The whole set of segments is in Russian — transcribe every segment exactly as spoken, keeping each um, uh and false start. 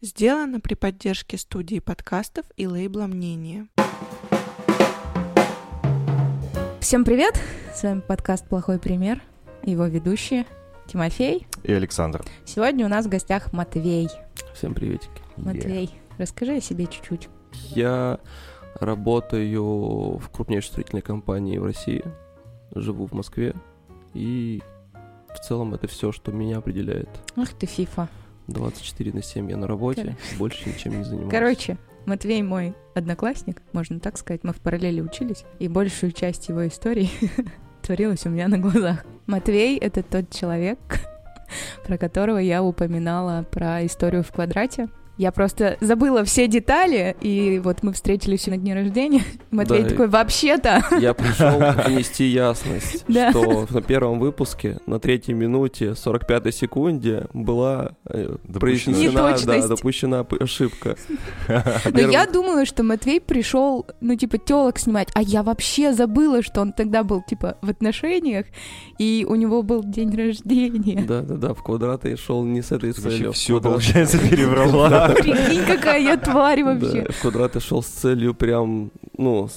Сделано при поддержке студии подкастов и лейбла «Мнение». Всем привет! С вами подкаст «Плохой пример». Его ведущие Тимофей и Александр. Сегодня у нас в гостях Матвей. Всем приветики. Матвей, yeah. расскажи о себе чуть-чуть. Я работаю в крупнейшей строительной компании в России, живу в Москве, и в целом это все, что меня определяет. Ах ты, фифа. двадцать четыре на семь я на работе, Кор... больше ничем не занимаюсь. Короче, Матвей мой одноклассник, можно так сказать, мы в параллели учились, и большую часть его истории творилась у меня на глазах. Матвей — это тот человек, про которого я упоминала про историю в «Квадрате». Я просто забыла все детали, и вот мы встретились на дне рождения. Матвей да, такой, вообще-то... Я пришел внести ясность, что на первом выпуске, на третьей минуте, сорок пятой секунде была допущена ошибка. Но я думала, что Матвей пришел, ну, типа, телок снимать, а я вообще забыла, что он тогда был, типа, в отношениях, и у него был день рождения. Да-да-да, в «Квадрате» шел не с этой целью. Все, получается, перебрала. Прикинь, какая я тварь вообще. Да, «Квадрат» шел с целью прям, ну,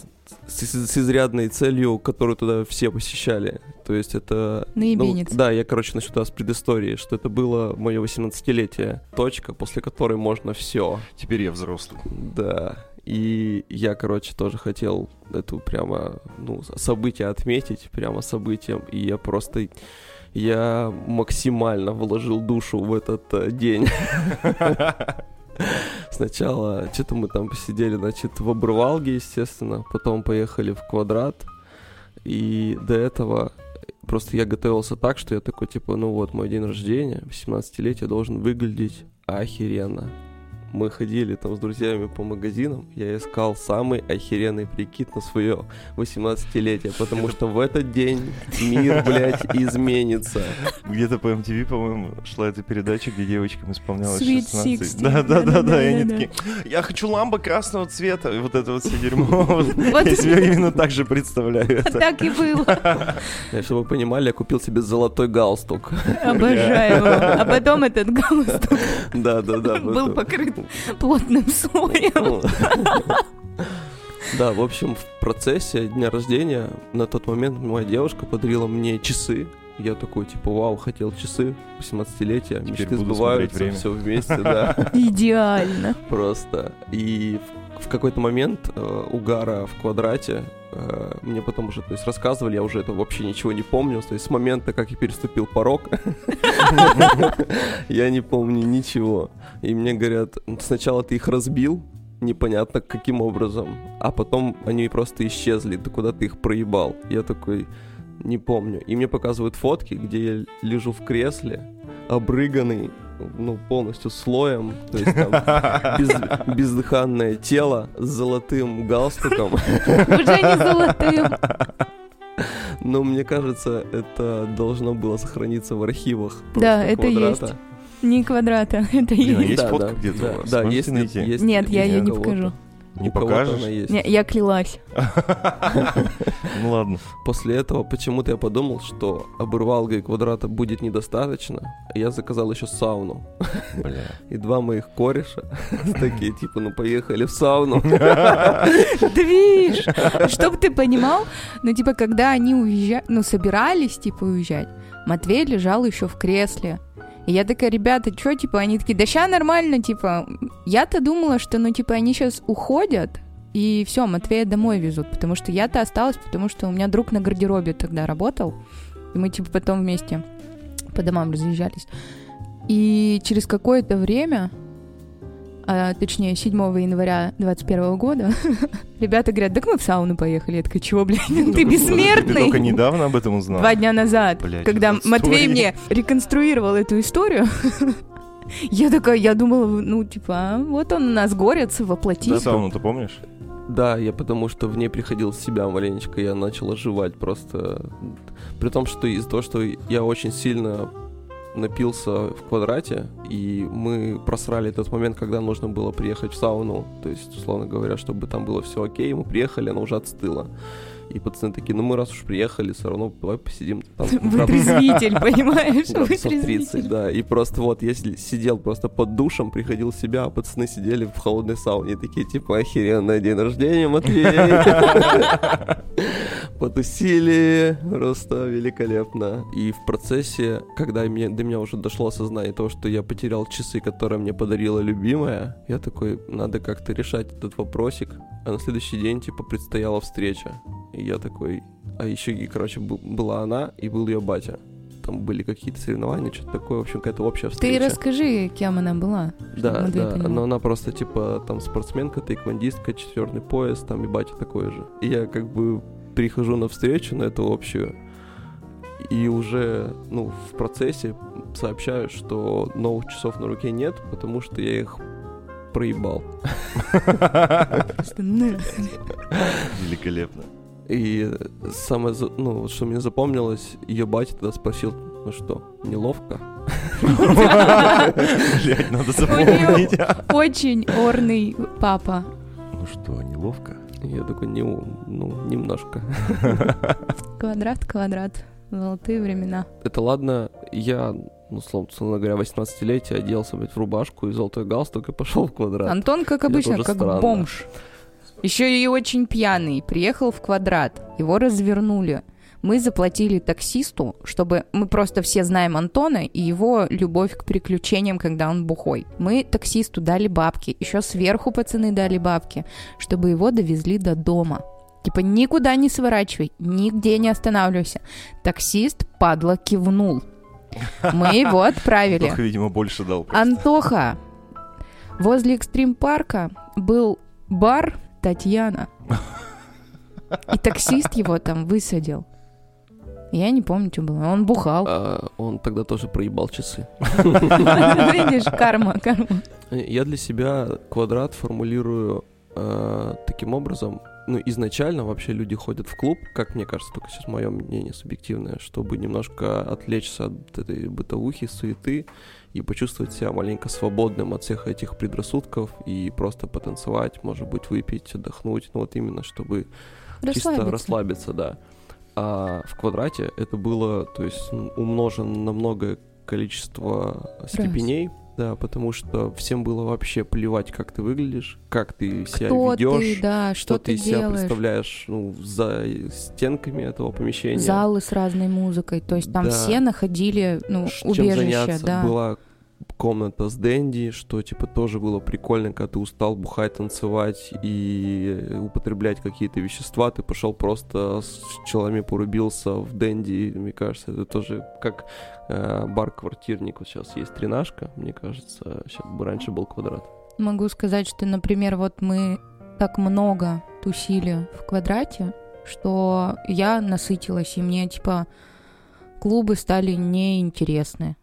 с, с изрядной целью, которую туда все посещали. То есть это... Наебенец. Ну, да, я, короче, начну туда с предыстории, что это было мое восемнадцатилетие. Точка, после которой можно все. Теперь я взрослый. Да. И я, короче, тоже хотел это прямо, ну, событие отметить, прямо событием. И я просто... Я максимально вложил душу в этот э, день. Сначала что-то мы там посидели, значит, в Обрывалге, естественно. Потом поехали в «Квадрат». И до этого просто я готовился так, что я такой, типа, ну вот, мой день рождения, восемнадцатилетие, должен выглядеть охеренно. Мы ходили там с друзьями по магазинам, я искал самый охеренный прикид на свое восемнадцатилетие, потому что в этот день мир, блядь, изменится. Где-то по эм ти ви, по-моему, шла эта передача, где девочкам исполнялось шестнадцать. Да-да-да, и они такие, я хочу ламбо красного цвета, и вот это вот все дерьмо. Я себе именно так же представляю это. Так и было. Чтобы вы понимали, я купил себе золотой галстук. Обожаю его. А потом этот галстук был покрыт плотным слоем. Да, в общем, в процессе дня рождения на тот момент моя девушка подарила мне часы. Я такой, типа, вау, хотел часы, восемнадцатилетие, мечты сбываются, все вместе, да. Идеально. Просто. И в какой-то момент угара в «Квадрате» мне потом уже, то есть, рассказывали, я уже этого вообще ничего не помню, то есть с момента, как я переступил порог, я не помню ничего. И мне говорят, сначала ты их разбил, непонятно каким образом, а потом они просто исчезли, ты куда ты их проебал. Я такой, не помню. И мне показывают фотки, где я лежу в кресле, обрыганный, ну, полностью слоем, то есть там без, бездыханное тело с золотым галстуком. Уже не золотым. Но мне кажется, это должно было сохраниться в архивах. Да, это «Квадрата» есть. Не «Квадрата», это есть. Да, есть фотка, да, где-то, да, у вас? Да, есть, есть. Нет, я ее не покажу. Не покажешь? Не, я клялась. Ну ладно. После этого почему-то я подумал, что «Обрывалга» и «Квадрата» будет недостаточно. Я заказал еще сауну. Бля. И два моих кореша такие, типа, ну поехали в сауну. Движ! Чтоб ты понимал, ну типа, когда они уезжали, ну собирались, типа, уезжать, Матвей лежал еще в кресле. И я такая, ребята, чё, типа, они такие, да ща нормально, типа, я-то думала, что, ну, типа, они сейчас уходят, и все, Матвея домой везут, потому что я-то осталась, потому что у меня друг на гардеробе тогда работал, и мы, типа, потом вместе по домам разъезжались. И через какое-то время, а, точнее, седьмого января двадцать первого года, ребята говорят, так мы в сауну поехали. Я такая, чего, блядь, ты бессмертный? Ты только недавно об этом узнал. Два дня назад, когда Матвей мне реконструировал эту историю, я такая, я думала, ну, типа, вот он у нас горец воплотил. Да, сауну ты помнишь? Да, я потому что в ней приходил в себя маленечко, я начал оживать просто. При том, что из-за того, что я очень сильно... напился в «Квадрате», и мы просрали тот момент, когда нужно было приехать в сауну. То есть, условно говоря, чтобы там было все окей, мы приехали, оно уже отстыло. И пацаны такие, ну мы раз уж приехали, все равно давай посидим. Там, вытрезвитель, понимаешь? Вытрезвитель. Да, и просто вот я сидел просто под душем, приходил в себя, а пацаны сидели в холодной сауне, такие типа охеренно, день рождения, Матвей. Потусили, просто великолепно. И в процессе, когда мне, до меня уже дошло осознание того, что я потерял часы, которые мне подарила любимая, я такой, надо как-то решать этот вопросик. А на следующий день, типа, предстояла встреча. И я такой... А еще, и, короче, б- была она и был ее батя. Там были какие-то соревнования, что-то такое, в общем, какая-то общая встреча. Ты расскажи, кем она была. Да, да, но она просто, типа, там, спортсменка, тейквондистка, четвертый пояс, там, и батя такой же. И я, как бы, прихожу на встречу, на эту общую, и уже, ну, в процессе сообщаю, что новых часов на руке нет, потому что я их проебал. Великолепно. И самое, ну, что мне запомнилось, ее батя тогда спросил, ну что, неловко? Блять, надо запомнить. Очень орный папа. Ну что, неловко? Я такой, ну, немножко. Квадрат, квадрат. Золотые времена. Это ладно, я... Ну, словно говоря, восемнадцатилетие оделся, блядь, в рубашку и золотой галстук и пошел в Квадрат. Антон, как обычно, как странно. Бомж. Еще и очень пьяный. Приехал в Квадрат. Его развернули. Мы заплатили таксисту, чтобы... Мы просто все знаем Антона и его любовь к приключениям, когда он бухой. Мы таксисту дали бабки. Еще сверху пацаны дали бабки, чтобы его довезли до дома. Типа, никуда не сворачивай, нигде не останавливайся. Таксист, падла, кивнул. Мы его отправили. Антоха, видимо, больше дал. Просто. Антоха, возле экстрим-парка был бар Татьяна. И таксист его там высадил. Я не помню, что было. Он бухал. А, он тогда тоже проебал часы. Видишь, карма, карма. Я для себя Квадрат формулирую э, таким образом. Ну, изначально вообще люди ходят в клуб, как мне кажется, только сейчас мое мнение субъективное, чтобы немножко отвлечься от этой бытовухи, суеты и почувствовать себя маленько свободным от всех этих предрассудков и просто потанцевать, может быть, выпить, отдохнуть, ну вот именно, чтобы расслабиться. Чисто расслабиться, да. А в Квадрате это было, то есть, умножено на многое количество степеней. Раз. Да, потому что всем было вообще плевать, как ты выглядишь, как ты себя кто ведешь, ты, да, что, что ты из себя представляешь, ну, за стенками этого помещения. Залы с разной музыкой, то есть там да. Все находили, ну, чем убежище. Заняться? Да. Была комната с дэнди, что типа тоже было прикольно, когда ты устал бухать, танцевать и употреблять какие-то вещества, ты пошел просто с челами порубился в дэнди, мне кажется, это тоже как... Бар-квартирник, вот сейчас есть тринашка, мне кажется, сейчас бы раньше был Квадрат. Могу сказать, что, например, вот мы так много тусили в Квадрате, что я насытилась, и мне, типа, клубы стали неинтересны.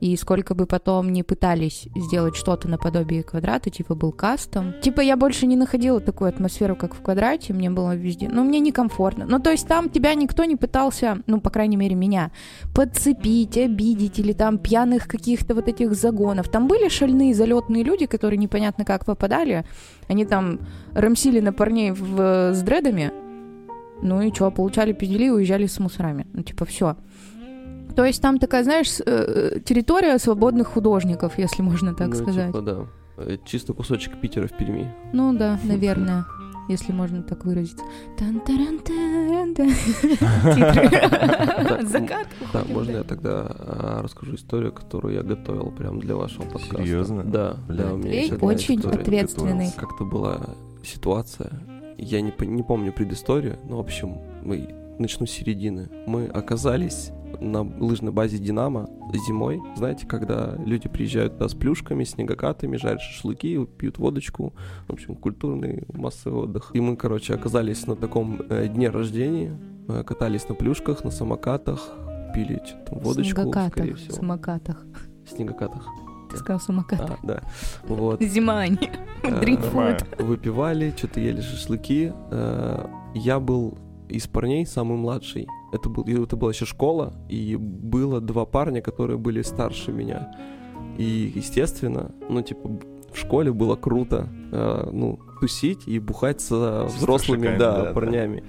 И сколько бы потом не пытались сделать что-то наподобие Квадрата, типа был кастом. Типа я больше не находила такую атмосферу, как в Квадрате, мне было везде, ну мне некомфортно. Ну то есть там тебя никто не пытался, ну по крайней мере меня, подцепить, обидеть или там пьяных каких-то вот этих загонов. Там были шальные залетные люди, которые непонятно как попадали, они там рамсили на парней в, с дредами, ну и чё, получали пиздюли и уезжали с мусорами, ну типа все. То есть там такая, знаешь, территория свободных художников, если можно так ну, сказать. Типа, да. Чисто кусочек Питера в Перми. Ну да, наверное, если можно так выразиться. Закат. Да, можно я тогда расскажу историю, которую я готовил прям для вашего подкаста. Серьезно? Да. Ты очень ответственный. Как-то была ситуация, я не помню предысторию, но в общем, начну с середины. Мы оказались... на лыжной базе «Динамо» зимой. Знаете, когда люди приезжают туда с плюшками, снегокатами, жарят шашлыки, пьют водочку. В общем, культурный массовый отдых. И мы, короче, оказались на таком э, дне рождения. Э, катались на плюшках, на самокатах, пили там, водочку, снегокатах, скорее всего. Самокатах. Снегокатах. Ты сказал самокатах. А, да. Вот. Зима они. Дринкфуд. Выпивали, что-то ели шашлыки. Я был из парней самый младший. Это, был, это была еще школа, и было два парня, которые были старше меня. И, естественно, ну, типа, в школе было круто, э, ну, тусить и бухать со взрослыми, да, да, парнями.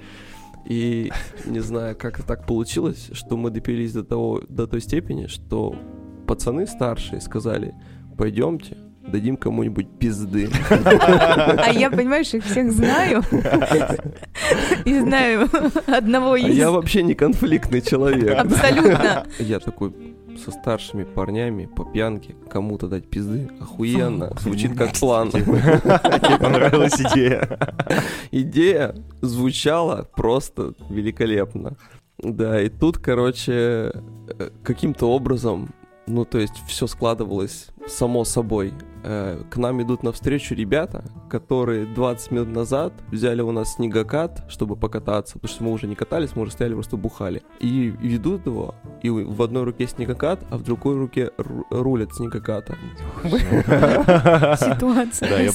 Да. И не знаю, как так получилось, что мы допились до того, до той степени, что пацаны старшие сказали: пойдемте, дадим кому-нибудь пизды. А я, понимаешь, их всех знаю. И знаю одного из... А я вообще не конфликтный человек. Абсолютно. Я такой... со старшими парнями по пьянке кому-то дать пизды, охуенно. Звучит как план. Мне понравилась идея. Идея звучала просто великолепно. Да, и тут, короче, каким-то образом, ну, то есть все складывалось само собой. К нам идут навстречу ребята, которые двадцать минут назад взяли у нас снегокат, чтобы покататься, потому что мы уже не катались, мы уже стояли, просто бухали. И ведут его, и в одной руке снегокат, а в другой руке ру- рулят снегоката. Ситуация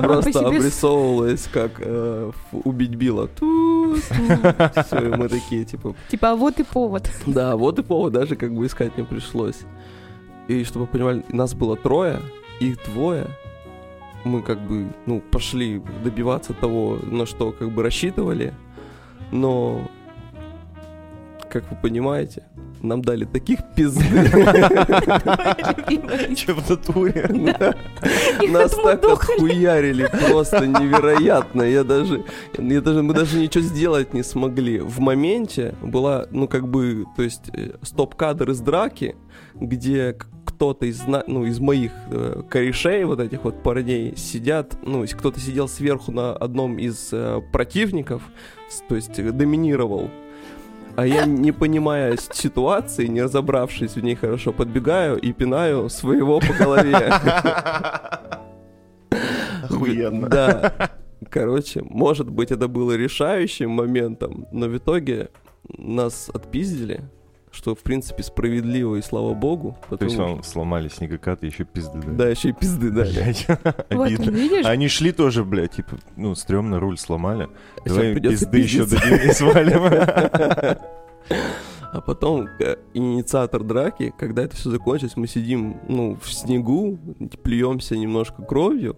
просто обрисовывалась, как убить Билла. Все, и мы такие, типа... Типа, а вот и повод. Да, вот и повод даже как бы искать не пришлось. И чтобы вы понимали, нас было трое, их двое, мы как бы, ну, пошли добиваться того, на что как бы рассчитывали, но, как вы понимаете, нам дали таких пизды. Че в натуре? Нас так отхуярили просто невероятно. Я даже, мы даже ничего сделать не смогли. В моменте была, ну, как бы, то есть, стоп-кадр из драки, где кто-то из, ну, из моих э, корешей, вот этих вот парней, сидят, ну, кто-то сидел сверху на одном из э, противников, с, то есть доминировал. А я, не понимая ситуации, не разобравшись в ней хорошо, подбегаю и пинаю своего по голове. Охуенно. Да. Короче, может быть, это было решающим моментом, но в итоге нас отпиздили, что, в принципе, справедливо, и слава богу. Потому... То есть вам сломали снегокат и еще пизды дали. Да, еще и пизды дали. Обидно. Они шли тоже, блядь, типа, ну, стрёмно, руль сломали. Давай пизды еще дадим и свалим. А потом инициатор драки, когда это все закончилось, мы сидим, ну, в снегу, плюемся немножко кровью,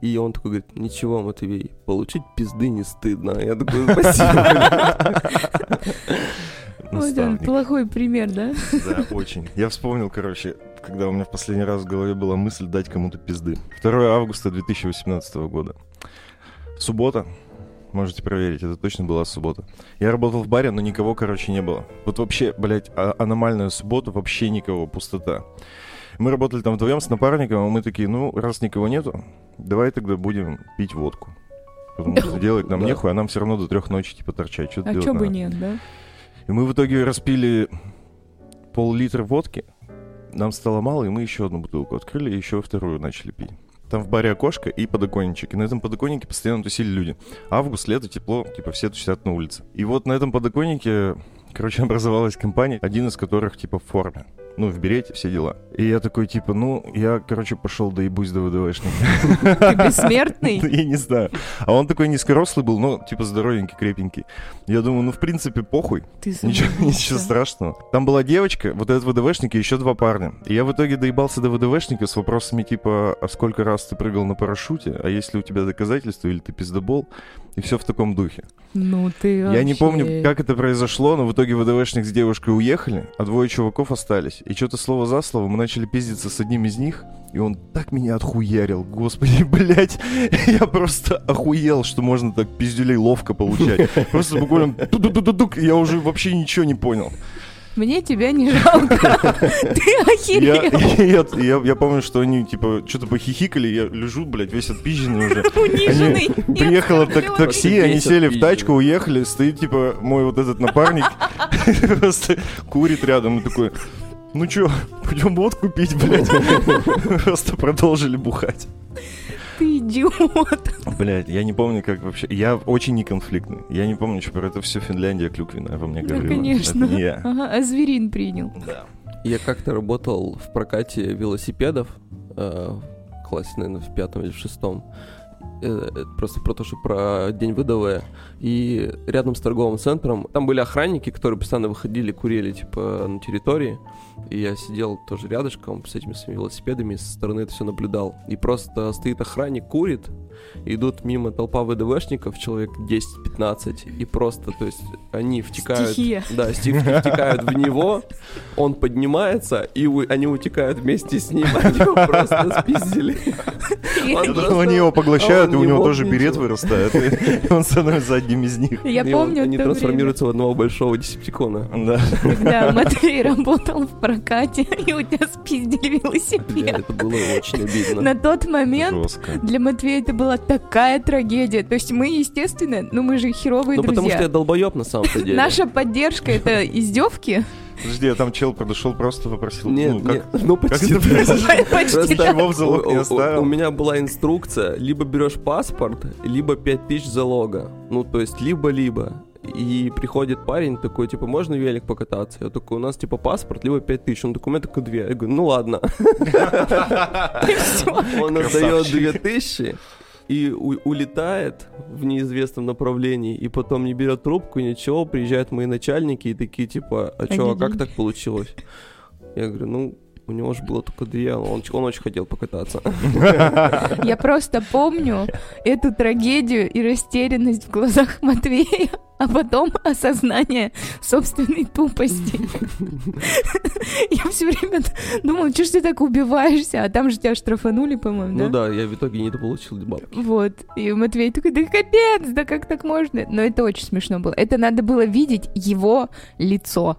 и он такой говорит: ничего, Матвей, получить пизды не стыдно. Я такой: спасибо. Вот он, плохой пример, да? Да, очень. Я вспомнил, короче, когда у меня в последний раз в голове была мысль дать кому-то пизды. второго августа две тысячи восемнадцатого года. Суббота. Можете проверить, это точно была суббота. Я работал в баре, но никого, короче, не было. Вот вообще, блядь, а- аномальная суббота, вообще никого, пустота. Мы работали там вдвоем с напарником, и мы такие: ну, раз никого нету, давай тогда будем пить водку. Потому что делать нам нехуй, а нам все равно до трех ночи, типа, торчать. Что-то делать надо. А чё бы нет, да? И мы в итоге распили пол-литра водки, нам стало мало, и мы еще одну бутылку открыли, и еще вторую начали пить. Там в баре окошко и подоконничек, и на этом подоконнике постоянно тусили люди. Август, лето, тепло, типа все тусят на улице. И вот на этом подоконнике, короче, образовалась компания, один из которых, типа, в форме. Ну, в берете, все дела. И я такой, типа, ну, я, короче, пошел доебусь до ВДВшника. Ты бессмертный? Я не знаю. А он такой низкорослый был, но, типа, здоровенький, крепенький. Я думаю, ну, в принципе, похуй. Ничего страшного. Там была девочка, вот этот ВДВшник и еще два парня. И я в итоге доебался до ВДВшника с вопросами, типа, а сколько раз ты прыгал на парашюте? А есть ли у тебя доказательства? Или ты пиздобол? И все в таком духе. Ну, ты вообще... Я не помню, как это произошло, но в итоге ВДВшник с девушкой уехали, а двое чуваков остались. И что-то слово за слово мы начали пиздиться с одним из них, и он так меня отхуярил, господи, блять, я просто охуел, что можно так пиздюлей ловко получать. Просто буквально ту-ду-ду-ду-дук, я уже вообще ничего не понял. Мне тебя не жалко, ты охерел. Я помню, что они, типа, что-то похихикали, я лежу, блядь, весь отпизженный уже. Униженный. Приехало такси, они сели в тачку, уехали, стоит, типа, мой вот этот напарник, просто курит рядом и такой... Ну чё, пойдем водку пить, блядь. Просто продолжили бухать. Ты идиот. Блядь, я не помню, как вообще. Я очень неконфликтный. Я не помню, что про это все Финляндия клюквина обо мне говорила. Да, конечно. Это не я. Ага, а зверин принял. Да. Я как-то работал в прокате велосипедов э, в классе, наверное, в пятом или в шестом. просто про то, что про день ВДВ. И рядом с торговым центром там были охранники, которые постоянно выходили, курили, типа, на территории. И я сидел тоже рядышком с этими своими велосипедами, со стороны это все наблюдал. И просто стоит охранник, курит, идут мимо толпа ВДВшников, человек десять-пятнадцать, и просто, то есть, они втекают... Стихия. Да, стихи втекают в него, он поднимается, и у, они утекают вместе с ним, они его просто спиздили. Они его поглощают, и у него тоже берет вырастает, и он становится одним из них. Я помню, они трансформируются в одного большого десептикона. Когда Матвей работал в прокате, и у тебя спиздили велосипед. Это было очень обидно. На тот момент для Матвея это была такая трагедия. То есть мы, естественно, ну мы же херовые друзья. Ну потому что я долбоеб на самом-то деле. Наша поддержка — это издевки. Подожди, я там чел подошел, просто попросил. Нет, ну, как, нет, ну почти как это произошло? У меня была инструкция, либо берешь паспорт, либо пять тысяч залога. Ну, то есть, либо-либо. И приходит парень такой, типа, можно велик покататься? Я такой, у нас, типа, паспорт, либо пять тысяч. Он такой, у меня только две. Я говорю, ну ладно. Он отдает две тысячи. И у- улетает в неизвестном направлении, и потом не берет трубку, ничего, приезжают мои начальники и такие, типа, а чё, а как так получилось? Я говорю, ну, у него же было только две, он, он очень хотел покататься. Я просто помню эту трагедию и растерянность в глазах Матвея, а потом осознание собственной тупости. Я все время думала, что ж ты так убиваешься, а там же тебя штрафанули, по-моему, да? Ну да, я в итоге не дополучил бабки. Вот, и Матвей такой, да капец, да как так можно? Но это очень смешно было. Это надо было видеть его лицо.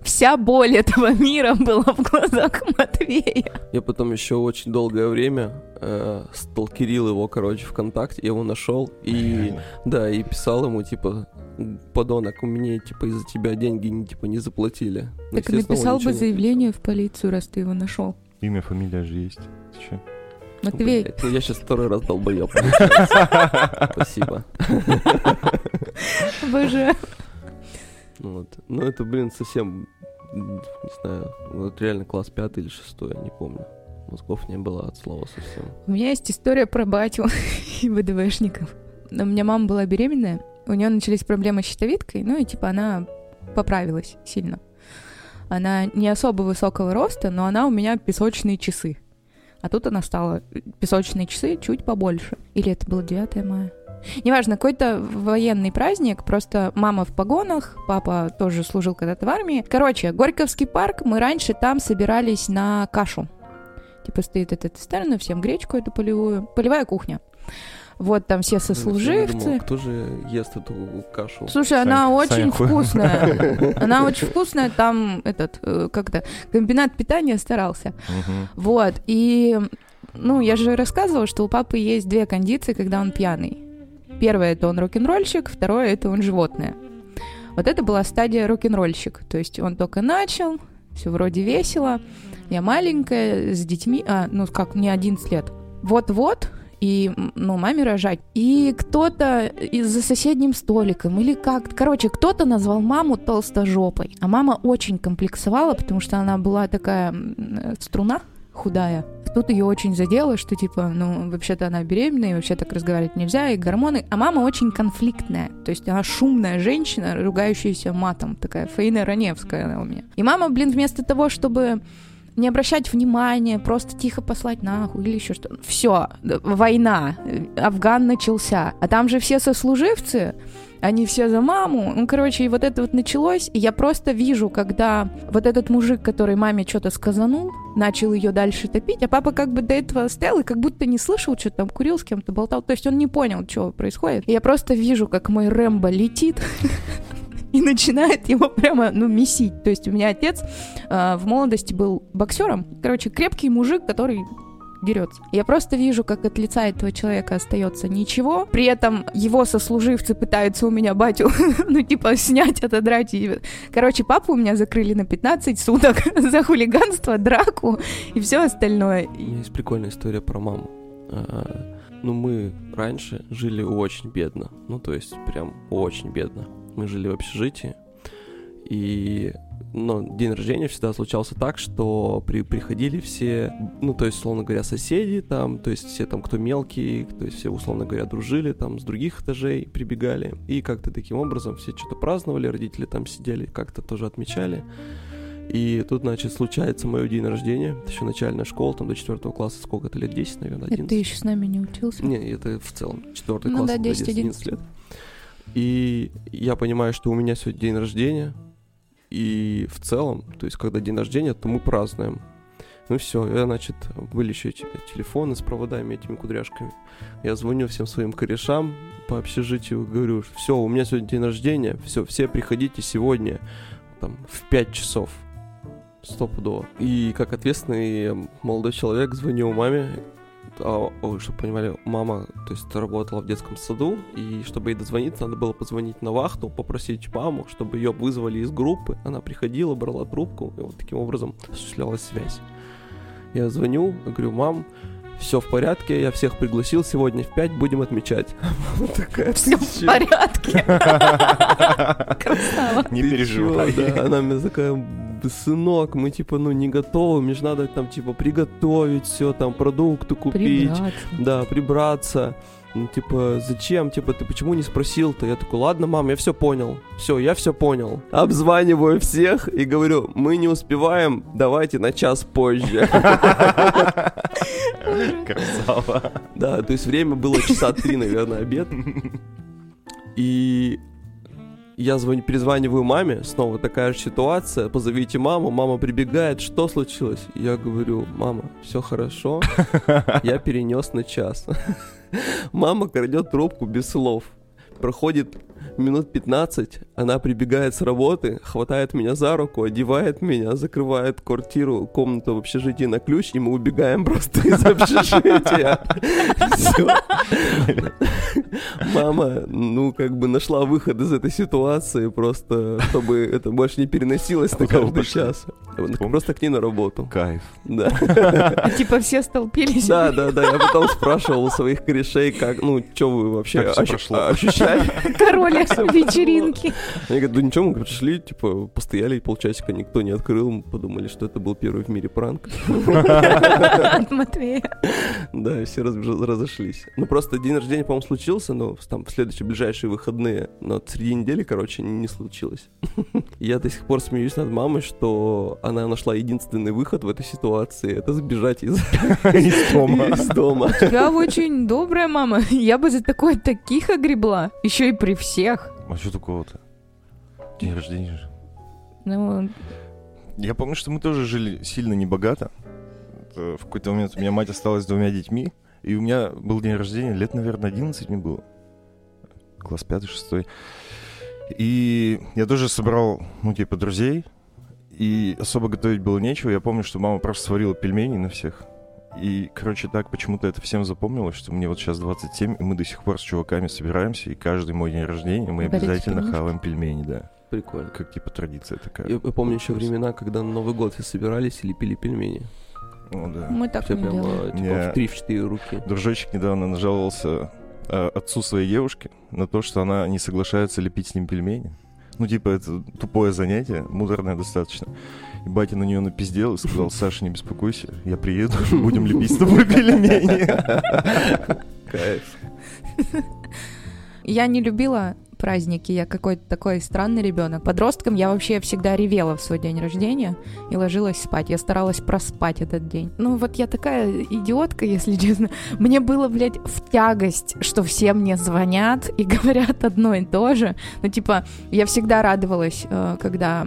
Вся боль этого мира была в глазах Матвея. Я потом еще очень долгое время э, сталкерил его, короче, ВКонтакте, я его нашел и, да, и писал ему, типа, подонок, у меня, типа, из-за тебя деньги, не, типа, не заплатили. Но, так написал бы заявление в полицию, раз ты его нашел. Имя, фамилия же есть. Ты че? Матвей. Блядь, ну я сейчас второй раз долбоёб. Спасибо. Боже. Вот. Ну, это, блин, совсем, не знаю, вот реально класс пятый или шестой, я не помню. Мозгов не было от слова совсем. У меня есть история про батю и ВДВшников. У меня мама была беременная, у нее начались проблемы с щитовидкой, ну и, типа, она поправилась сильно. Она не особо высокого роста, но она у меня песочные часы. А тут она стала песочные часы чуть побольше. Или это было девятое мая? Неважно, какой-то военный праздник, просто мама в погонах, папа тоже служил когда-то в армии. Короче, Горьковский парк, мы раньше там собирались на кашу. Типа стоит этот стенд, всем гречку эту полевую, полевая кухня. Вот там все сослуживцы. Думал, кто же ест эту кашу? Слушай, Сань, она очень Саня вкусная. Она очень вкусная, там этот, как-то, комбинат питания старался. Вот, и, ну, я же рассказывала, что у папы есть две кондиции, когда он пьяный. Первое — это он рок-н-ролльщик, второе — это он животное. Вот это была стадия рок-н-ролльщик. То есть он только начал, все вроде весело. Я маленькая, с детьми... А, ну как, мне одиннадцать лет. Вот-вот, и, ну, маме рожать. И кто-то из-за соседним столиком или как... Короче, кто-то назвал маму толстожопой. А мама очень комплексовала, потому что она была такая струна худая. Тут ее очень задело, что, типа, ну, вообще-то она беременная, и вообще так разговаривать нельзя, и гормоны. А мама очень конфликтная. То есть она шумная женщина, ругающаяся матом. Такая Фаина Раневская она у меня. И мама, блин, вместо того, чтобы не обращать внимания, просто тихо послать нахуй или еще что-то. Все, война, Афган начался. А там же все сослуживцы... Они все за маму. Ну, короче, и вот это вот началось. И я просто вижу, когда вот этот мужик, который маме что-то сказанул, начал ее дальше топить, а папа как бы до этого стоял и как будто не слышал, что-то там курил, с кем-то болтал. То есть он не понял, что происходит. И я просто вижу, как мой Рэмбо летит и начинает его прямо, ну, месить. То есть у меня отец в молодости был боксером. Короче, крепкий мужик, который... дерется. Я просто вижу, как от лица этого человека остается ничего. При этом его сослуживцы пытаются у меня батю, ну, типа, снять, отодрать. Короче, папу у меня закрыли на пятнадцать суток за хулиганство, драку и все остальное. У меня есть прикольная история про маму. Ну, мы раньше жили очень бедно. Ну, то есть, прям очень бедно. Мы жили в общежитии. И ну, день рождения всегда случался так, что при, приходили все, ну, то есть, условно говоря, соседи там, то есть все там, кто мелкий, то есть все, условно говоря, дружили там, с других этажей прибегали, и как-то таким образом все что-то праздновали, родители там сидели, как-то тоже отмечали. И тут, значит, случается мое день рождения, еще начальная школа, там до четвертого класса сколько-то лет, десять, наверное, одиннадцать. Это ты еще с нами не учился? Не, это в целом, четвертый ну, класс, да, десять-одиннадцать лет. И я понимаю, что у меня сегодня день рождения, и в целом, то есть, когда день рождения, то мы празднуем. Ну все, я, значит, были еще эти телефоны с проводами, этими кудряшками. Я звоню всем своим корешам по общежитию, говорю, все, у меня сегодня день рождения, все, все приходите сегодня, там, в пять часов. Стопудово. И как ответственный молодой человек звонил маме, а, чтобы понимали, мама, то есть, работала в детском саду, и чтобы ей дозвониться, надо было позвонить на вахту, попросить маму, чтобы ее вызвали из группы. Она приходила, брала трубку, и вот таким образом осуществлялась связь. Я звоню, говорю, мам, все в порядке, я всех пригласил, сегодня в пять будем отмечать. Мама такая, все в порядке. Красава. Не переживай. Она мне такая, сынок, мы типа, ну, не готовы, мне же надо там типа приготовить все, там продукты купить. Да, прибраться. Ну, типа, зачем? Типа, ты почему не спросил-то? Я такой, ладно, мам, я все понял. Все, я все понял. Обзваниваю всех и говорю, мы не успеваем, давайте на час позже. Красава. Да, то есть время было часа три, наверное, обед. И я звоню, перезваниваю маме, снова такая же ситуация, позовите маму, мама прибегает, что случилось? Я говорю, мама, все хорошо, я перенес на час. Мама крадет трубку без слов. Проходит минут пятнадцать, она прибегает с работы, хватает меня за руку, одевает меня, закрывает квартиру, комнату в общежитии на ключ, и мы убегаем просто из общежития. Мама, ну, как бы нашла выход из этой ситуации, просто чтобы это больше не переносилось на каждый час. Просто к ней на работу. Кайф. Да. Типа все столпились. Да, да, да. Я потом спрашивал у своих корешей, как, ну, что вы вообще ощущаете? Король вечеринки. Они говорят, да ничего, мы пришли, типа, постояли полчасика, никто не открыл, мы подумали, что это был первый в мире пранк. От Матвея. Да, и все разошлись. Ну, просто день рождения, по-моему, случился, но там в следующие ближайшие выходные, но среди недели, короче, не случилось. Я до сих пор смеюсь над мамой, что она нашла единственный выход в этой ситуации, это сбежать из дома. У тебя очень добрая мама, я бы за такое таких огребла. Еще и при всех. А что такого-то? День рождения же. Ну... Я помню, что мы тоже жили сильно небогато. Это в какой-то момент у меня мать осталась с двумя детьми, и у меня был день рождения, лет, наверное, одиннадцать мне было. Класс пятый-шестой. И я тоже собрал, ну, типа, друзей, и особо готовить было нечего. Я помню, что мама просто сварила пельмени на всех. И, короче, так почему-то это всем запомнилось, что мне вот сейчас двадцать семь, и мы до сих пор с чуваками собираемся, и каждый мой день рождения мы Борис обязательно пельмешки. Хаваем пельмени, да. Прикольно. Как, типа, традиция такая. Я помню еще времена, когда на Новый год все собирались и лепили пельмени. О, да. Мы так все не прямо, делали. Типа, я... в три-четыре руки. Дружочек недавно нажаловался э, отцу своей девушки на то, что она не соглашается лепить с ним пельмени. Ну, типа, это тупое занятие, муторное достаточно. И батя на нее напиздел и сказал, Саша, не беспокойся, я приеду, будем лепить с тобой пельмени. Кайф. Я не любила праздники, я какой-то такой странный ребенок. Подростком я вообще всегда ревела в свой день рождения и ложилась спать. Я старалась проспать этот день. Ну вот я такая идиотка, если честно. Мне было, блядь, в тягость, что все мне звонят и говорят одно и то же. Ну типа я всегда радовалась, когда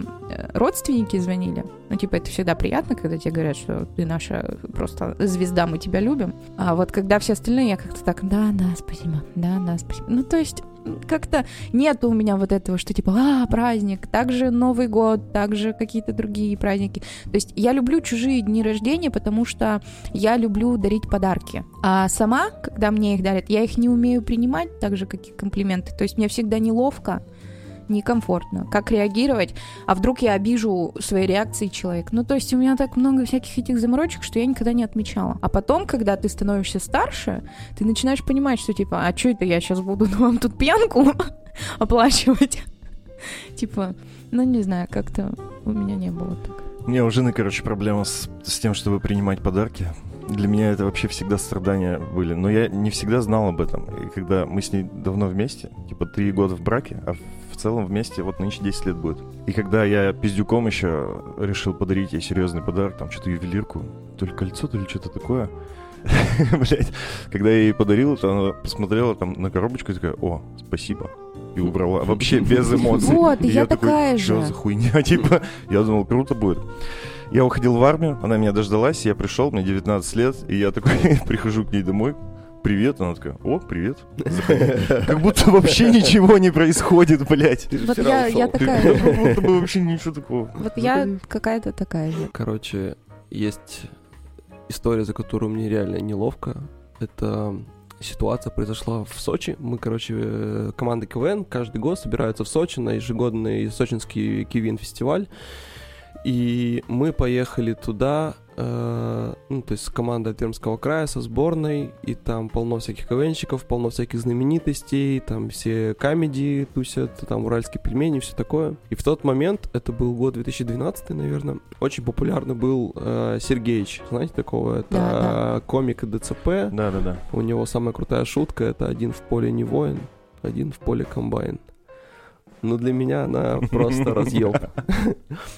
родственники звонили. Ну типа это всегда приятно, когда тебе говорят, что ты наша просто звезда, мы тебя любим. А вот когда все остальные, я как-то так, да-да, спасибо, да-да, спасибо. Ну то есть... Как-то нету у меня вот этого, что типа, а, праздник, также Новый год, также какие-то другие праздники. То есть я люблю чужие дни рождения, потому что я люблю дарить подарки. А сама, когда мне их дарят, я их не умею принимать, так же, как и комплименты. То есть мне всегда неловко, некомфортно. Как реагировать? А вдруг я обижу своей реакцией человека? Ну, то есть у меня так много всяких этих заморочек, что я никогда не отмечала. А потом, когда ты становишься старше, ты начинаешь понимать, что типа, а что это я сейчас буду вам тут пьянку оплачивать? Типа, ну не знаю, как-то у меня не было так. У меня у жены, короче, проблема с, с тем, чтобы принимать подарки. Для меня это вообще всегда страдания были. Но я не всегда знал об этом. И когда мы с ней давно вместе, типа три года в браке, а в целом вместе вот нынче десять лет будет. И когда я пиздюком еще решил подарить ей серьезный подарок, там что-то ювелирку, то ли кольцо, то ли что-то такое. Блять, когда я ей подарил, то она посмотрела там на коробочку и такая: о, спасибо. И убрала. Вообще без эмоций. Вот, и я, я такая такой, же. Что за хуйня? Типа, я думал, круто будет. Я уходил в армию, она меня дождалась, я пришел, мне девятнадцать лет, и я такой прихожу к ней домой. Привет, она такая: о, привет. Как будто вообще ничего не происходит, блядь. Вот я, я такая же. Как будто бы вообще ничего такого. Вот я какая-то такая же. Короче, есть история, за которую мне реально неловко. Это... Ситуация произошла в Сочи. Мы, короче, команда КВН каждый год собираются в Сочи на ежегодный сочинский Кивин-фестиваль. И мы поехали туда, э, ну, то есть команда Пермского края со сборной, и там полно всяких КВНщиков, полно всяких знаменитостей, там все камеди тусят, там уральские пельмени, все такое. И в тот момент, это был год две тысячи двенадцатый, наверное, очень популярный был э, Сергеич, знаете такого? Это да, да. Комик ДЦП. Да-да-да. У него самая крутая шутка — это «один в поле не воин, один в поле комбайн». Но для меня она просто разъелка.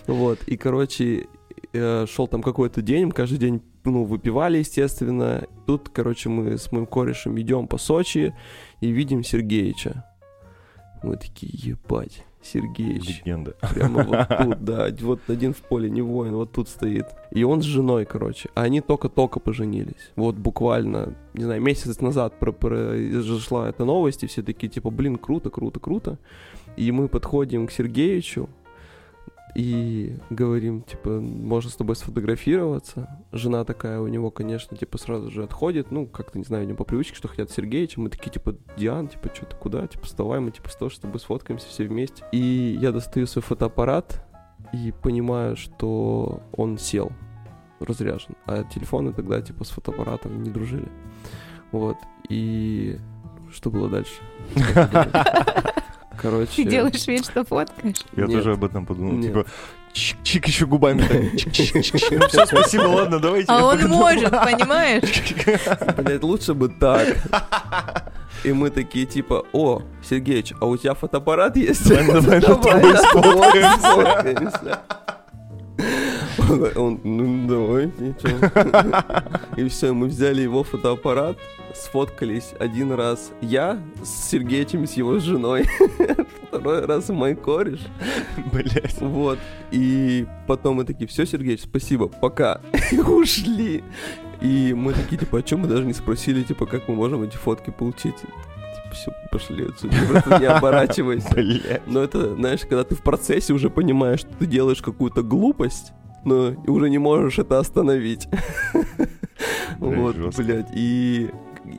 Вот, и, короче, шел там какой-то день, каждый день, ну, выпивали, естественно. Тут, короче, мы с моим корешем идем по Сочи и видим Сергеича. Мы такие: ебать, Сергеич. Легенда. Прямо вот тут, да, вот один в поле не воин, вот тут стоит. И он с женой, короче, а они только-только поженились. Вот буквально, не знаю, месяц назад произошла эта новость, и все такие, типа, блин, круто, круто, круто. И мы подходим к Сергеичу и говорим, типа, можно с тобой сфотографироваться. Жена такая у него, конечно, типа, сразу же отходит. Ну, как-то, не знаю, у него по привычке, что хотят Сергеича. Мы такие, типа: Диан, типа, что ты, куда? Типа, вставай, мы, типа, тоже с тобой сфоткаемся все вместе. И я достаю свой фотоаппарат и понимаю, что он сел, разряжен. А телефоны тогда, типа, с фотоаппаратом не дружили. Вот, и что было дальше? Короче... Ты делаешь вид, что фоткаешь? Я Нет. тоже об этом подумал. Нет. Типа, чик-чик еще губами. Ну все, спасибо, ладно, давайте. А он может, понимаешь? Блять, лучше бы так. И мы такие, типа: о, Сергеич, а у тебя фотоаппарат есть? Давай, давай, сфоткаемся. Он: ну давай, ничего. И все, мы взяли его фотоаппарат, сфоткались один раз я с Сергеичем, с его женой, второй раз мой кореш. Блять. Вот. И потом мы такие: все, Сергеич, спасибо, пока. И ушли. И мы такие, типа, о чем мы даже не спросили, типа, как мы можем эти фотки получить. Все, пошли отсюда, просто не оборачивайся. Но это, знаешь, когда ты в процессе уже понимаешь, что ты делаешь какую-то глупость, но уже не можешь это остановить. Вот, блядь. И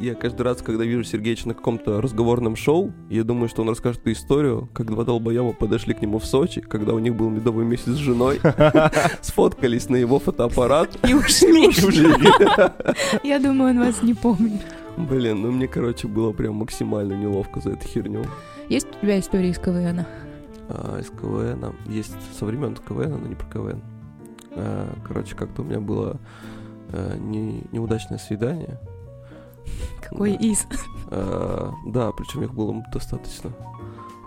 я каждый раз, когда вижу Сергеича на каком-то разговорном шоу, я думаю, что он расскажет эту историю, как два долбоеба подошли к нему в Сочи, когда у них был медовый месяц с женой, сфоткались на его фотоаппарат и ушли. Я думаю, он вас не помнит. Блин, ну мне, короче, было прям максимально неловко за эту херню. Есть у тебя история из КВНа? А, из КВНа. Есть со времен КВНа, но не про КВН. А, короче, как-то у меня было а, не, неудачное свидание. Какой да. из? А, да, причем их было достаточно.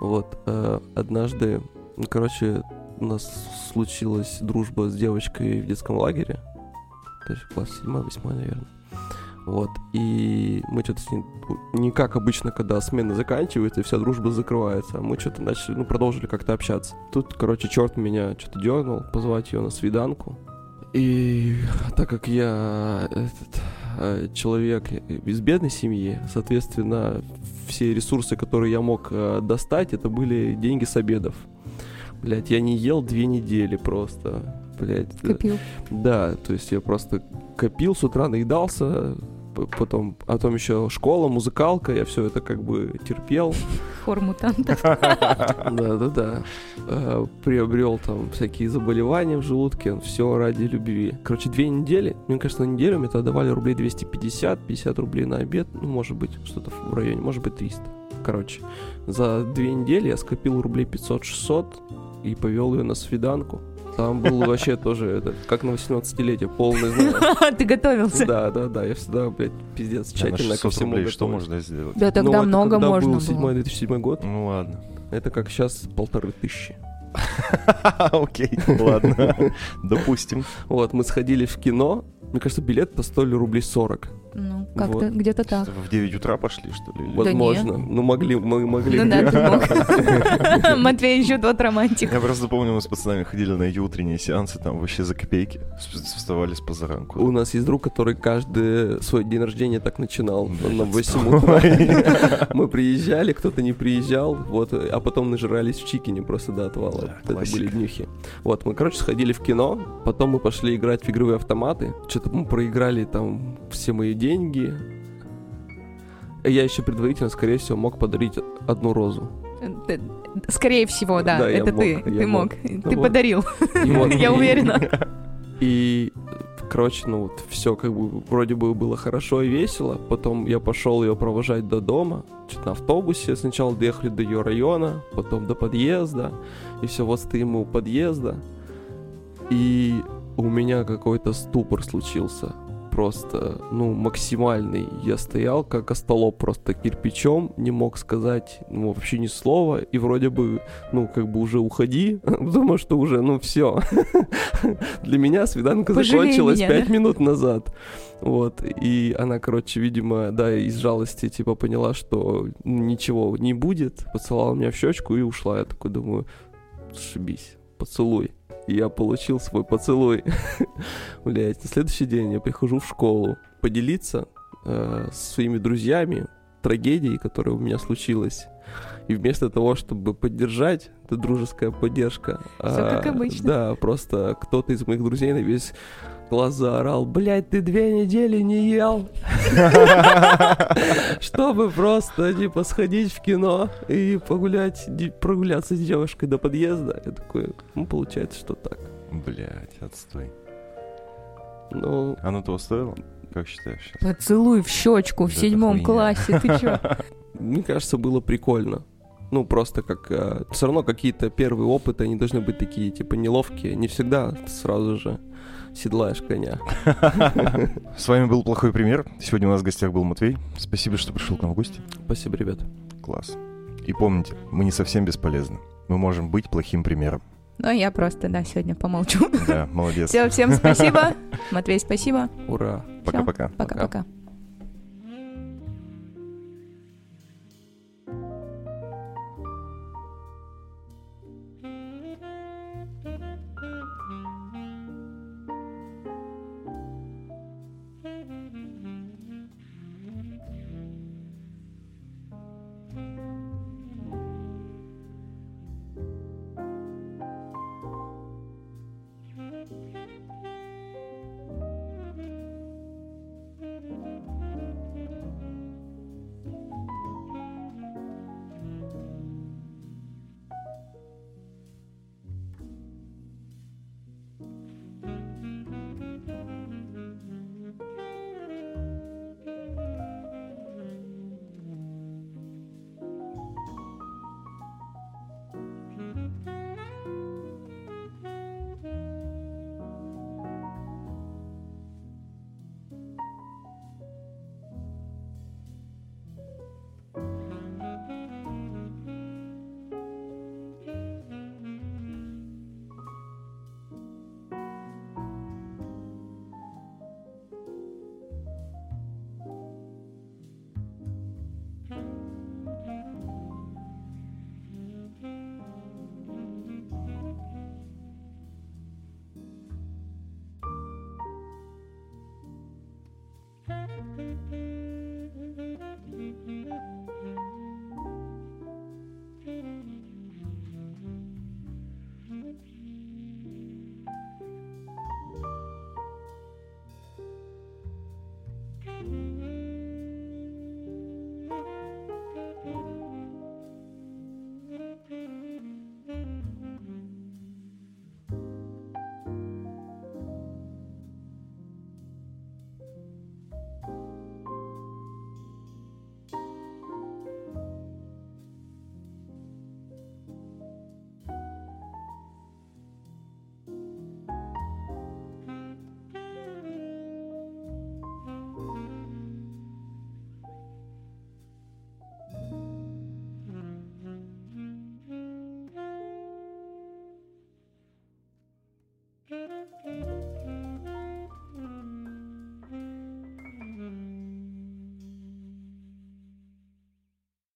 Вот. А, однажды, короче, у нас случилась дружба с девочкой в детском лагере. То есть класс седьмой-восьмой, наверное. Вот, и мы что-то с ней, не как обычно, когда смена заканчивается и вся дружба закрывается, мы что-то начали, ну, продолжили как-то общаться. Тут, короче, черт меня что-то дернул, позвать ее на свиданку. И так как я этот, э, человек из бедной семьи, соответственно, все ресурсы, которые я мог э, достать, это были деньги с обедов. Блять, я не ел две недели просто, блять. Копил. Да, то есть я просто копил, с утра наедался... Потом, а потом еще школа, музыкалка, я все это как бы терпел. Хор мутантов. Да-да-да. Приобрел там всякие заболевания в желудке, все ради любви. Короче, две недели, мне кажется, на неделю мне тогда давали рублей двести пятьдесят, пятьдесят рублей на обед, ну, может быть, что-то в районе, может быть, триста. короче. За две недели я скопил рублей пятьсот-шестьсот и повел ее на свиданку. Там был вообще тоже, это, как на восемнадцатилетие, полный, знаешь. Ты готовился? Да, да, да, я всегда, блядь, пиздец, тщательно ко всему готовился. Что можно сделать? Да, тогда много можно было. Когда был две тысячи седьмой год. Ну ладно. Это как сейчас полторы тысячи. Окей, ладно, допустим. Вот, мы сходили в кино, мне кажется, билет по сто рублей сорок. Ну, как-то вот. Где-то так. В девять утра пошли, что ли? Возможно. Да, ну, могли, мы могли. Ну да, ты мог. Матвей еще тот романтик. Я просто помню, мы с пацанами ходили на эти утренние сеансы, там вообще за копейки вставали с позаранку. У нас есть друг, который каждый свой день рождения так начинал. Он на восемь утра. Мы приезжали, кто-то не приезжал, вот, а потом нажирались в чикине просто до отвала. Это были днюхи. Вот, мы, короче, сходили в кино, потом мы пошли играть в игровые автоматы. Что-то мы проиграли там все мои деньги. Я еще предварительно, скорее всего, мог подарить одну розу. Скорее всего, да. да это ты. Мог, ты мог. мог. Ты вот. Подарил. Вот. Я уверена. И, короче, ну вот все как бы вроде бы было хорошо и весело. Потом я пошел ее провожать до дома. Что-то на автобусе. Сначала доехали до ее района, потом до подъезда. И все, вот стоим мы у подъезда. И у меня какой-то ступор случился. Просто, ну, максимальный. Я стоял как остолоп просто кирпичом, не мог сказать, ну, вообще ни слова, и вроде бы, ну, как бы уже уходи, потому что уже, ну, все. Для меня свиданка Пожалей закончилась меня, пять да? минут назад. Вот, и она, короче, видимо, да, из жалости, типа, поняла, что ничего не будет, поцеловала меня в щечку и ушла. Я такой думаю, шибись, поцелуй. Я получил свой поцелуй. Блять, на следующий день я прихожу в школу поделиться э, со своими друзьями трагедией, которая у меня случилась. И вместо того, чтобы поддержать, это дружеская поддержка. Все а, как обычно. Да, просто кто-то из моих друзей на весь глаз заорал: блять, ты две недели не ел. Чтобы просто, типа, сходить в кино и погулять, прогуляться с девушкой до подъезда. Я такой, ну, получается, что так. Блять, отстой. Ну... Оно того стоило? Как считаешь? Поцелуй в щечку в седьмом классе, ты чё? Мне кажется, было прикольно. Ну, просто как... Э, все равно какие-то первые опыты, они должны быть такие, типа, неловкие. Не всегда сразу же седлаешь коня. С вами был «Плохой пример». Сегодня у нас в гостях был Матвей. Спасибо, что пришел к нам в гости. Спасибо, ребят. Класс. И помните, мы не совсем бесполезны. Мы можем быть плохим примером. Ну, я просто, да, сегодня помолчу. Да, молодец. Все, всем спасибо. Матвей, спасибо. Ура. Пока-пока. Пока-пока.